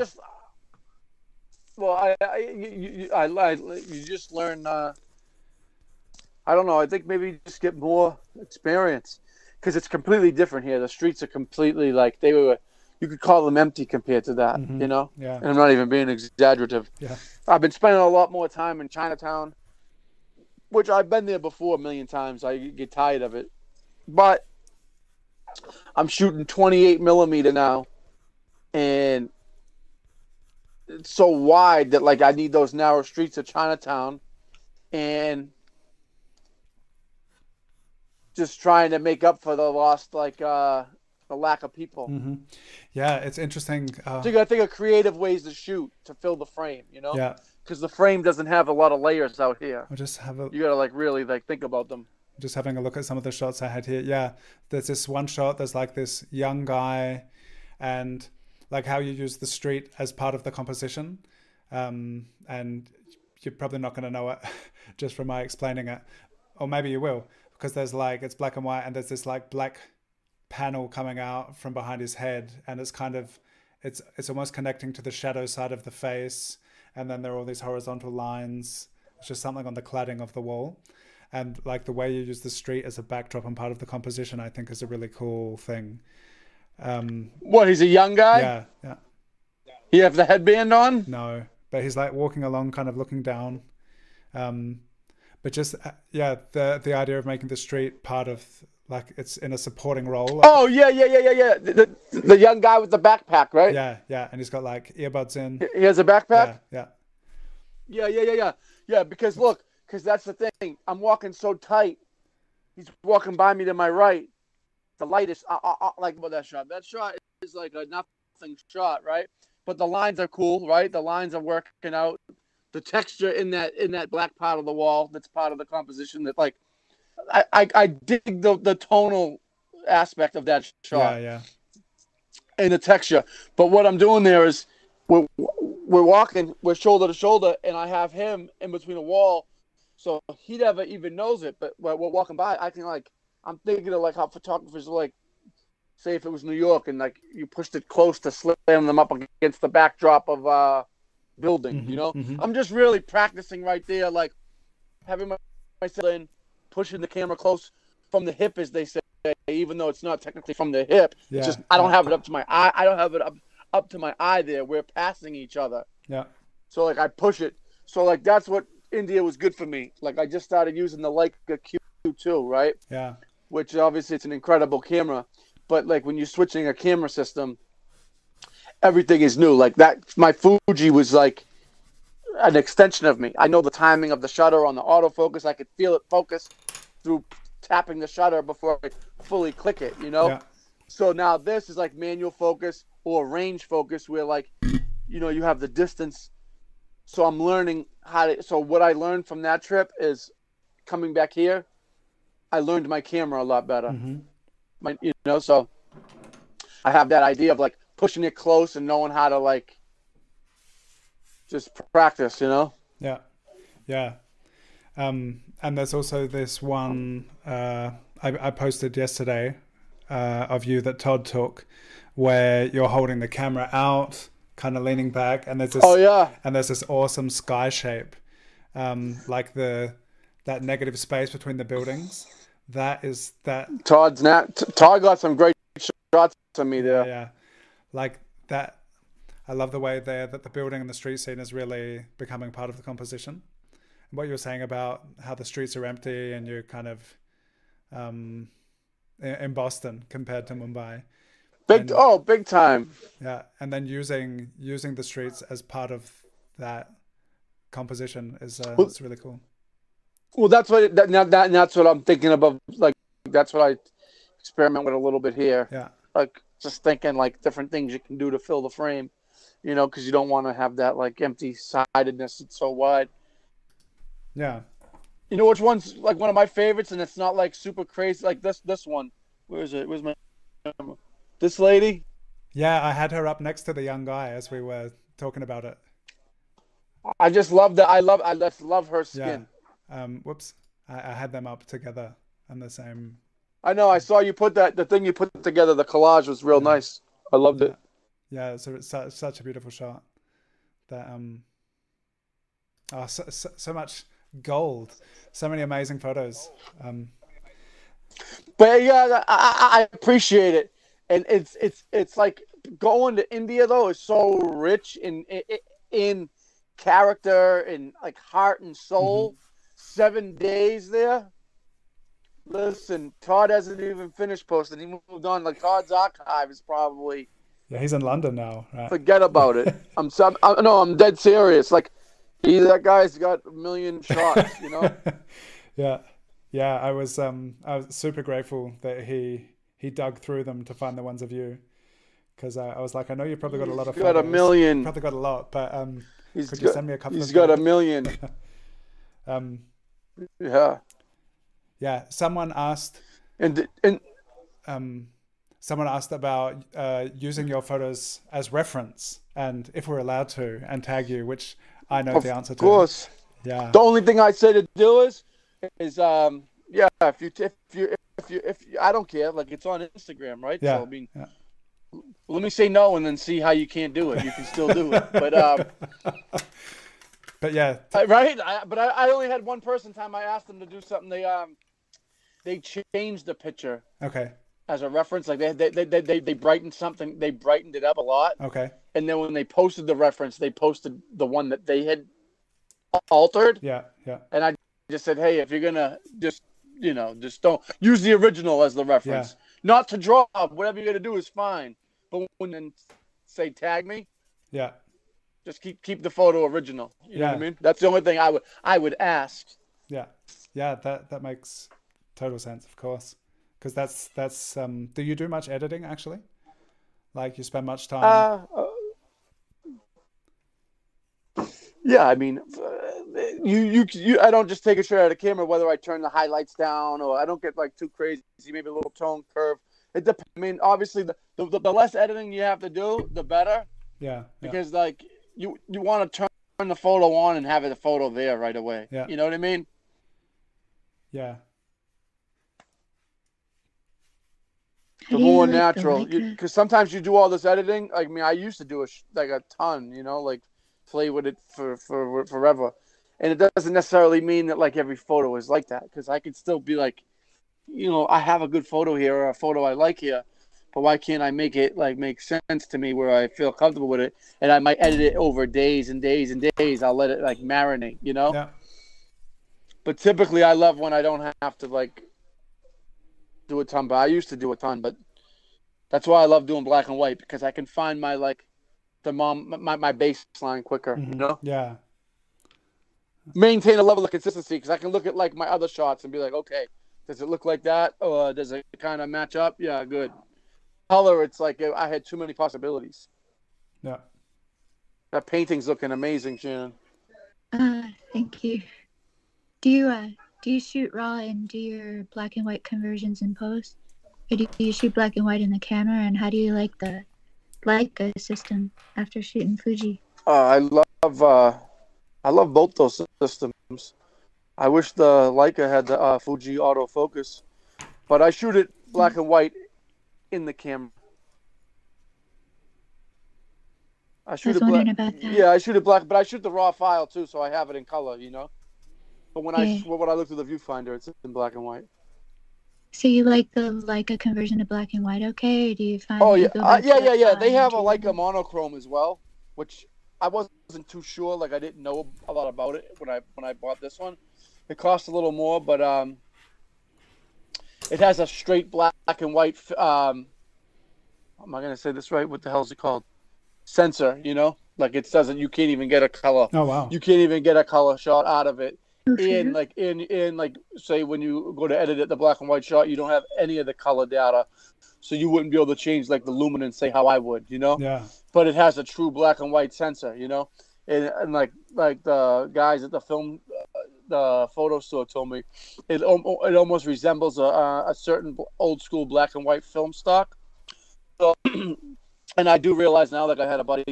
you just learn. I don't know. I think maybe you just get more experience because it's completely different here. The streets are completely like they were. You could call them empty compared to that, you know. Yeah. And I'm not even being exaggerative. Yeah. I've been spending a lot more time in Chinatown, which I've been there before a million times. I get tired of it, but I'm shooting 28 millimeter now, and it's so wide that like I need those narrow streets of Chinatown, and just trying to make up for the lost the lack of people. Yeah, it's interesting. So you gotta think of creative ways to shoot to fill the frame, you know? Yeah. Because the frame doesn't have a lot of layers out here. You gotta really think about them. Just having a look at some of the shots I had here. Yeah, there's this one shot. There's like this young guy, and like how you use the street as part of the composition, and you're probably not going to know it just from my explaining it, or maybe you will, because there's like it's black and white, and there's this like black panel coming out from behind his head, and it's kind of it's almost connecting to the shadow side of the face, and then there are all these horizontal lines. It's just something on the cladding of the wall. And like the way you use the street as a backdrop and part of the composition, I think is a really cool thing. What, he's a young guy? Yeah, yeah. He have the headband on? No, but he's like walking along, kind of looking down. But just, yeah, the idea of making the street part of, like, it's in a supporting role. Like, oh, yeah. The young guy with the backpack, right? Yeah, and he's got like earbuds in. He has a backpack? Yeah. Yeah, because look. Because that's the thing. I'm walking so tight. He's walking by me to my right. The light is that shot. That shot is like a nothing shot, right? But the lines are cool, right? The lines are working out. The texture in that black part of the wall that's part of the composition. That like, I dig the tonal aspect of that shot. Yeah. And the texture. But what I'm doing there is we're walking. We're shoulder to shoulder, and I have him in between a wall. So he never even knows it, but we're walking by. I can I'm thinking of how photographers say if it was New York and you pushed it close to slam them up against the backdrop of a building, you know. I'm just really practicing right there, having myself in, pushing the camera close from the hip, as they say, even though it's not technically from the hip. Yeah. It's just I don't have it up to my eye. I don't have it up to my eye. There, we're passing each other. Yeah. So I push it. So that's what. India was good for me. I just started using the Leica Q2, right? Yeah. Which obviously it's an incredible camera, but when you're switching a camera system, everything is new. My Fuji was an extension of me. I know the timing of the shutter on the autofocus. I could feel it focus through tapping the shutter before I fully click it, you know? Yeah. So now this is manual focus or range focus where you have the distance. So I'm learning so what I learned from that trip is coming back here, I learned my camera a lot better. So I have that idea of pushing it close and knowing how to just practice, you know? Yeah. And there's also this one I posted yesterday of you that Todd took where you're holding the camera out, kind of leaning back, and there's this awesome sky shape, that negative space between the buildings. That is that Todd got some great shots on me there. Yeah, that. I love the way that the building and the street scene is really becoming part of the composition. And what you were saying about how the streets are empty and you're kind of in Boston compared to Mumbai. Big time. Yeah, and then using the streets as part of that composition is it's really cool. Well, that's what that's what I'm thinking about. That's what I experiment with a little bit here. Yeah. Just thinking different things you can do to fill the frame, you know, because you don't want to have that empty sidedness. It's so wide. Yeah. You know which one's one of my favorites, and it's not super crazy. This one. Where is it? Where's my camera? This lady, Yeah, I had her up next to the young guy as we were talking about it. I just love that. I just love her skin. Yeah. Whoops. I had them up together on the same. I know. I saw you put that. The thing you put together, the collage was real nice. I loved it. Yeah. So it's such a beautiful shot. That so much gold. So many amazing photos. But yeah, I appreciate it. And it's like going to India though is so rich in character and like heart and soul. 7 days there. Listen, Todd hasn't even finished posting. He moved on. Like Todd's archive is probably. Yeah, he's in London now. Right? Forget about it. No, I'm dead serious. Like that guy's got a million shots. You know. Yeah. I was super grateful that he dug through them to find the ones of you, because I was like, I know you've probably got a lot of. He's got a million. Probably got a lot, but could you send me a couple? He's got a million. Yeah. Someone asked, someone asked about using your photos as reference, and if we're allowed to, and tag you, which I know the answer to. Of course. Yeah. The only thing I say to do is yeah, if you, I don't care. Like it's on Instagram, right? Yeah. So, I mean, let me say no, and then see how you can't do it. You can still do it, But yeah, right. But I only had one person time I asked them to do something. They changed the picture. Okay. As a reference, like they brightened something. They brightened it up a lot. Okay. And then when they posted the reference, they posted the one that they had altered. Yeah, yeah. And I just said, hey, if you're gonna just don't use the original as the reference. Yeah. Not to draw up. Whatever you're gonna do is fine. But when then say tag me. Yeah. Just keep the photo original. You know what I mean? That's the only thing I would ask. Yeah, yeah, that makes total sense, of course, because that's. Do you do much editing actually? Like you spend much time? Yeah, I mean, you. I don't just take a shot out of camera. Whether I turn the highlights down or I don't get like too crazy. Maybe a little tone curve. It depends. I mean, obviously, the less editing you have to do, the better. Yeah. Because like. You want to turn the photo on and have the photo there right away. Yeah. You know what I mean? Yeah. The more natural. Because sometimes you do all this editing. Like, I mean, I used to do a ton, you know, like play with it for forever. And it doesn't necessarily mean that like every photo is like that. Because I could still be like, you know, I have a good photo here or a photo I like here. But why can't I make it like make sense to me where I feel comfortable with it? And I might edit it over days and days and days. I'll let it like marinate, you know? Yeah. But typically I love when I don't have to like do a ton, but I used to do a ton, but that's why I love doing black and white because I can find my, like my baseline quicker, you know? Yeah. Maintain a level of consistency because I can look at like my other shots and be like, okay, does it look like that? Or does it kind of match up? Yeah, good. Color, it's like I had too many possibilities. Yeah. That painting's looking amazing, Shannon. Thank you. Do you shoot raw and do your black and white conversions in post? Or do you shoot black and white in the camera? And how do you like the Leica system after shooting Fuji? I love both those systems. I wish the Leica had the Fuji autofocus, but I shoot it black and white. In the camera, I shoot it black. Yeah, I shoot it black, but I shoot the raw file too, so I have it in color, you know. But when I look through the viewfinder, it's in black and white. So you like the Leica conversion to black and white, okay? Or do you find? Oh yeah, yeah. They have a Leica monochrome as well, which I wasn't too sure. Like I didn't know a lot about it when I bought this one. It cost a little more, but it has a straight black and white, am I going to say this right? What the hell is it called? Sensor, you know? Like it doesn't, you can't even get a color. Oh, wow. You can't even get a color shot out of it. And like, say when you go to edit it, the black and white shot, you don't have any of the color data. So you wouldn't be able to change like the luminance, say how I would, you know? Yeah. But it has a true black and white sensor, you know? And like the guys at the film... the photo store told me it almost resembles a certain old school black and white film stock. So And I do realize now, like I had a buddy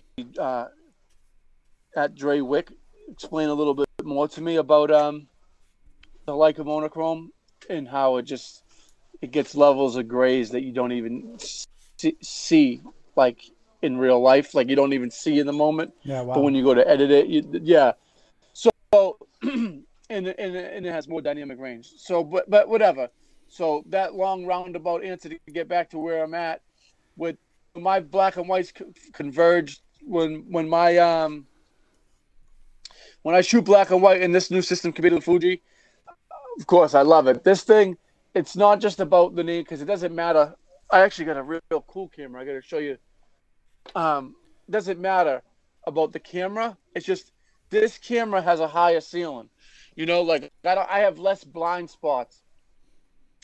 at Dre Wick explain a little bit more to me about the Leica monochrome and how it just, it gets levels of grays that you don't even see like in real life, like you don't even see in the moment. Yeah, wow. But when you go to edit it, you, yeah. So and it has more dynamic range. So but whatever. So that long roundabout answer to get back to where I'm at with my black and whites converged when my when I shoot black and white in this new system computer Fuji, of course I love it. This thing, it's not just about the name because it doesn't matter. I actually got a real cool camera. I got to show you. It doesn't matter about the camera. It's just this camera has a higher ceiling. You know, like I have less blind spots.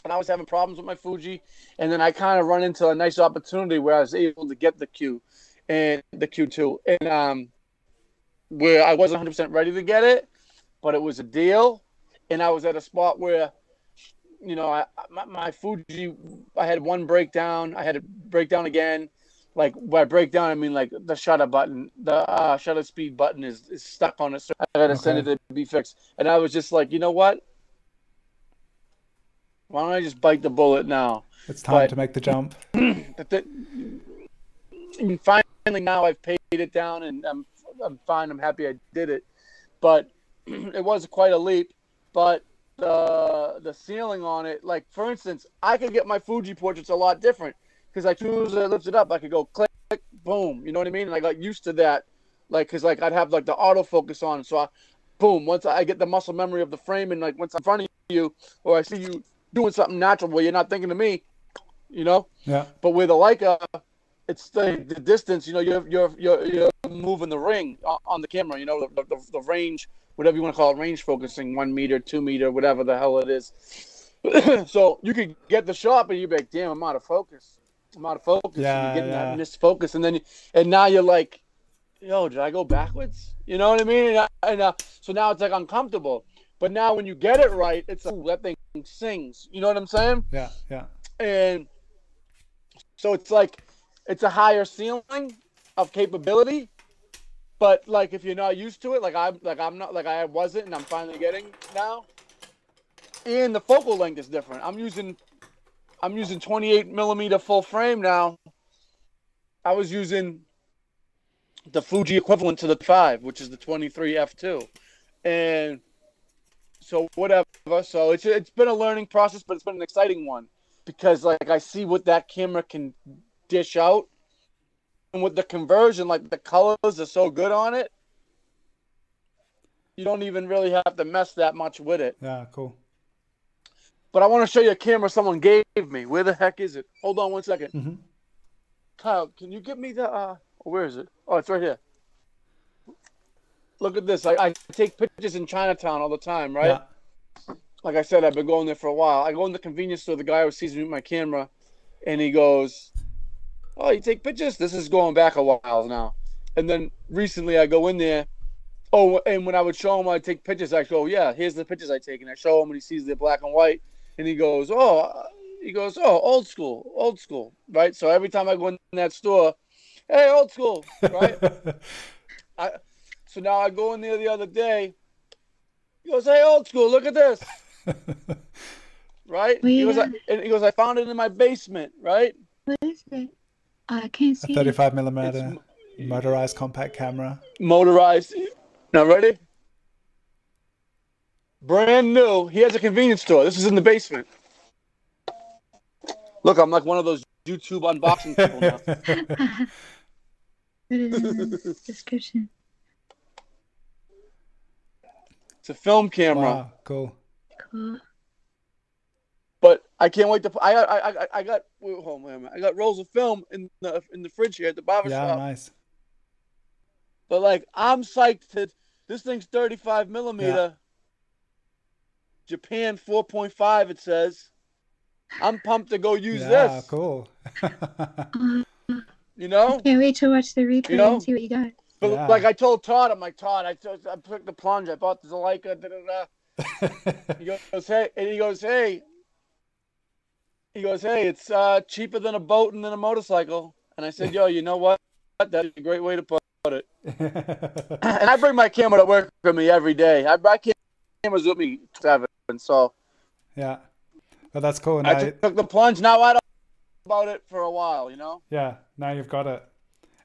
And I was having problems with my Fuji, and then I kind of run into a nice opportunity where I was able to get the Q and the Q2, and where I wasn't 100% ready to get it, but it was a deal, and I was at a spot where, you know, my Fuji, I had one breakdown, I had a breakdown again. Like by breakdown, I mean like the shutter button, the shutter speed button is stuck on it, so I gotta send it to be fixed. And I was just like, you know what? Why don't I just bite the bullet now? It's time to make the jump. Finally, now I've paid it down, and I'm fine. I'm happy I did it, but it was quite a leap. But the ceiling on it, like for instance, I could get my Fuji portraits a lot different because I choose to lift it up. I could go click, click, boom. You know what I mean? And I got used to that, like because like I'd have like the autofocus on, so I, boom. Once I get the muscle memory of the frame, and like once I'm in front of you or I see you doing something natural where you're not thinking of me, you know. Yeah. But with a Leica, it's the distance. You know, you're moving the ring on the camera. You know, the range, whatever you want to call it, range focusing, 1 meter, 2 meter, whatever the hell it is. So you could get the shot, and you're like, damn, I'm out of focus. I'm out of focus. Yeah, and you're getting that missed focus, and then and now you're like, yo, did I go backwards? You know what I mean? And so now it's like uncomfortable. But now when you get it right, it's like, ooh, that thing sings. You know what I'm saying? Yeah, yeah. And so it's like it's a higher ceiling of capability. But like if you're not used to it, like I wasn't, and I'm finally getting now. And the focal length is different. I'm using 28mm full frame now. I was using the Fuji equivalent to the 5, which is the 23 f2, and so whatever. So it's been a learning process, but it's been an exciting one because like I see what that camera can dish out, and with the conversion, like the colors are so good on it, you don't even really have to mess that much with it. Yeah, cool. But I want to show you a camera someone gave me. Where the heck is it? Hold on 1 second. Mm-hmm. Kyle, can you give me the where is it? Oh, it's right here. Look at this. I take pictures in Chinatown all the time, right? Yeah. Like I said, I've been going there for a while. I go in the convenience store. The guy who sees me with my camera, and he goes, oh, you take pictures? This is going back a while now. And then recently I go in there. Oh, and when I would show him I take pictures, I go, yeah, here's the pictures I take. And I show him, and he sees they're black and white. And he goes, oh, old school, right? So every time I go in that store, hey, old school, right? So now I go in there the other day. He goes, hey, old school, look at this. Right? He goes, I found it in my basement, right? What is it? I can't see. A 35mm motorized compact camera. Motorized. Now, ready? Brand new. He has a convenience store. This is in the basement. Look, I'm like one of those YouTube unboxing people now. It is in the description. It's a film camera. Wow, cool. But I can't wait to. I got rolls of film in the fridge here at the barber shop. Yeah, nice. But like, I'm psyched that this thing's 35mm. Japan 4.5. It says. I'm pumped to go use this. Yeah, cool. You know. I can't wait to watch the replay and see what you got. But yeah. Like I told Todd, I'm like, Todd, I took the plunge. I bought the Leica. He goes, hey, it's cheaper than a boat and than a motorcycle. And I said, yo, you know what? That's a great way to put it. And I bring my camera to work with me every day. I brought cameras with me 7. So yeah, well, that's cool. And I took the plunge. Now I don't know about it for a while, you know? Yeah, now you've got it.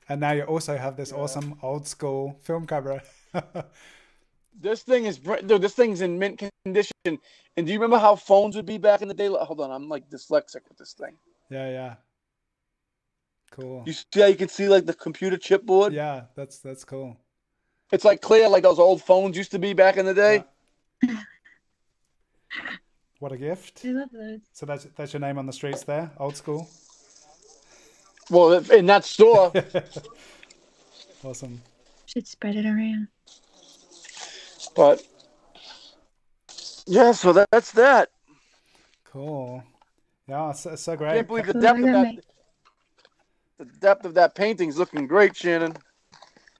And now you also have this awesome old school film camera. This thing is, dude, this thing's in mint condition. And do you remember how phones would be back in the day? Hold on, I'm like dyslexic with this thing. Yeah, yeah. Cool. You see how you can see like the computer chipboard? Yeah, that's cool. It's like clear, like those old phones used to be back in the day. Yeah. What a gift. I love those. So that's your name on the streets there, old school? Well, in that store. Awesome. Should spread it around. But yeah, so that's that. Cool. Yeah, it's so great. I can't believe the depth of that. The depth of that painting's looking great, Shannon.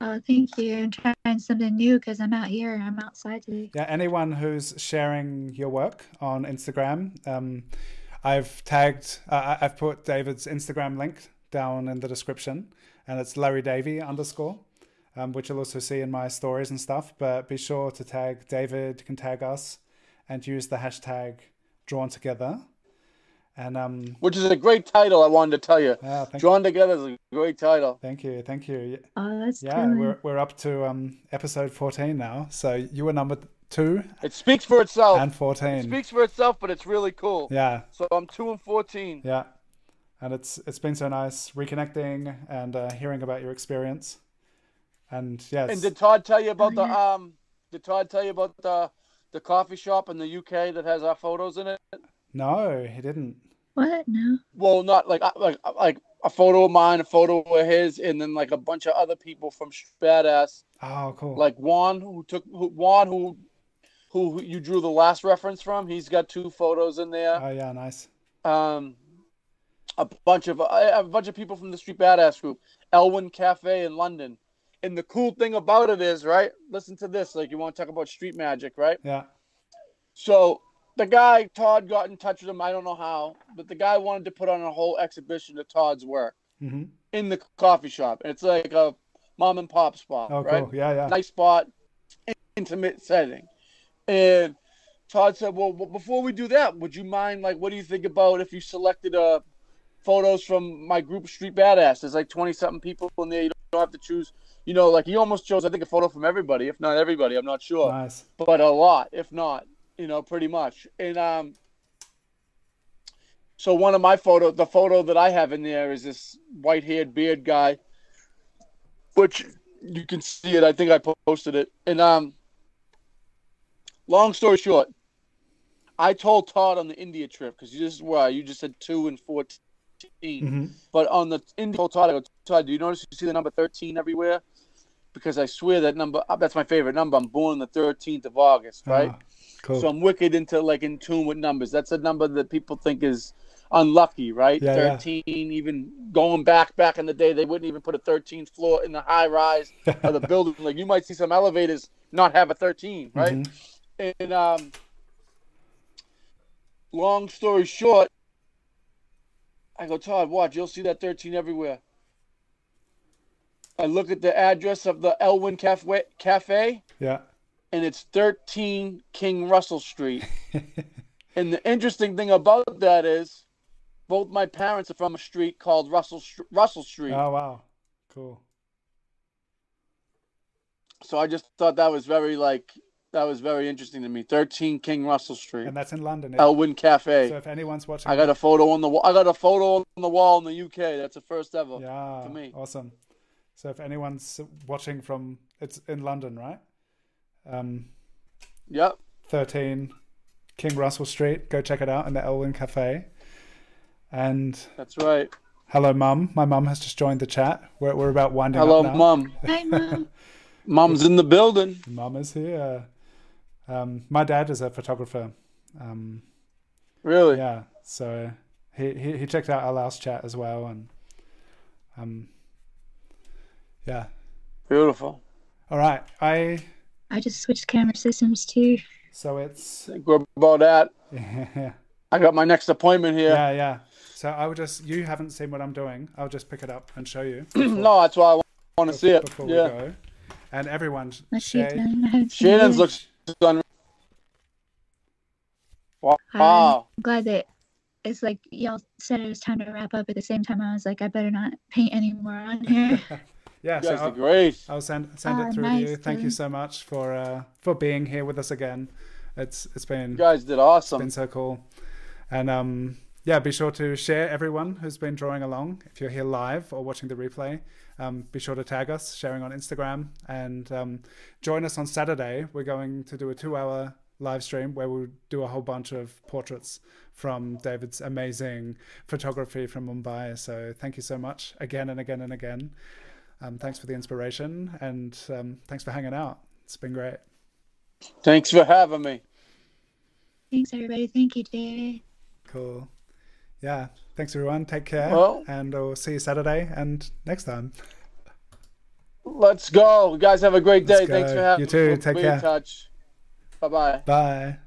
Oh, thank you. I'm trying something new because I'm out here. I'm outside today. Yeah, anyone who's sharing your work on Instagram, I've tagged, I've put David's Instagram link down in the description, and it's LarryDavey_, which you'll also see in my stories and stuff. But be sure to tag David, you can tag us, and use the hashtag Drawn Together. And, which is a great title, I wanted to tell you. Yeah, Drawn Together is a great title. Thank you, thank you. Oh, that's good. We're up to episode 14 now, so you were number 2. It speaks for itself. And 14. It speaks for itself, but it's really cool. Yeah. So I'm 2 and 14. Yeah, and it's been so nice reconnecting and hearing about your experience. And yes. And did Todd tell you about the coffee shop in the UK that has our photos in it? No, he didn't. What? No. Well, not like a photo of mine, a photo of his, and then like a bunch of other people from Street Badass. Oh, cool. Like Juan, who you drew the last reference from. He's got 2 photos in there. Oh yeah, nice. A bunch of people from the Street Badass group, Elwyn Cafe in London. And the cool thing about it is, right? Listen to this. Like, you want to talk about street magic, right? Yeah. So the guy, Todd, got in touch with him. I don't know how, but the guy wanted to put on a whole exhibition of Todd's work in the coffee shop. And it's like a mom and pop spot, right? Cool. Yeah, yeah. Nice spot, intimate setting. And Todd said, well, before we do that, would you mind, like, what do you think about if you selected photos from my group Street Badass? There's like 20-something people in there. You don't have to choose. You know, like, he almost chose, I think, a photo from everybody. If not everybody, I'm not sure. Nice. But a lot, if not. You know, pretty much. And so one of my photo, the photo that I have in there is this white-haired beard guy, which you can see it. I think I posted it. And long story short, I told Todd on the India trip, because this is why you just said 2 and 14. But on the India, Todd, I go, Todd, do you notice you see the number 13 everywhere? Because I swear that number, that's my favorite number. I'm born the 13th of August, right? Cool. So I'm wicked into, like, in tune with numbers. That's a number that people think is unlucky, right? Yeah, 13, even going back in the day, they wouldn't even put a 13th floor in the high rise of the building. Like, you might see some elevators not have a 13, right? And long story short, I go, Todd, watch, you'll see that 13 everywhere. I look at the address of the Elwyn Cafe. Yeah. And it's 13 King Russell Street. And the interesting thing about that is both my parents are from a street called Russell Street. Oh, wow. Cool. So I just thought that was very interesting to me. 13 King Russell Street. And that's in London. Elwyn Cafe. So if anyone's watching. I got a photo on the wall in the UK. That's the first ever for me. Awesome. So if anyone's watching from, it's in London, right? Yep. 13 King Russell Street. Go check it out in the Elwyn Cafe. And that's right. Hello, Mum. My mum has just joined the chat. We're about winding up now. Hello, Mum. Hi, Mum. Mum's in the building. Mum is here. My dad is a photographer. Really? Yeah. So he checked out our last chat as well, and yeah. Beautiful. All right. I just switched camera systems too. So it's about that. Yeah. I got my next appointment here. Yeah, yeah. So I will just, you haven't seen what I'm doing. I'll just pick it up and show you. Before, no, that's why I want to see it. Before we go. And everyone, Shannon's looks unreal. Wow. I'm glad that it's like y'all said it was time to wrap up. At the same time, I was like, I better not paint any more on here. Yeah, so I'll send it through to you. Thank you so much for being here with us again. It's been, you guys did awesome. It's been so cool. And yeah, be sure to share, everyone who's been drawing along. If you're here live or watching the replay, be sure to tag us, sharing on Instagram, and join us on Saturday. We're going to do a 2-hour live stream where we'll do a whole bunch of portraits from David's amazing photography from Mumbai. So thank you so much again and again and again. Thanks for the inspiration, and thanks for hanging out. It's been great. Thanks for having me. Thanks, everybody. Thank you, David. Cool. Yeah. Thanks, everyone. Take care. Well, and we'll see you Saturday and next time. Let's go. You guys have a great day. Thanks for having me. You too. Take care. Be in touch. Bye-bye. Bye.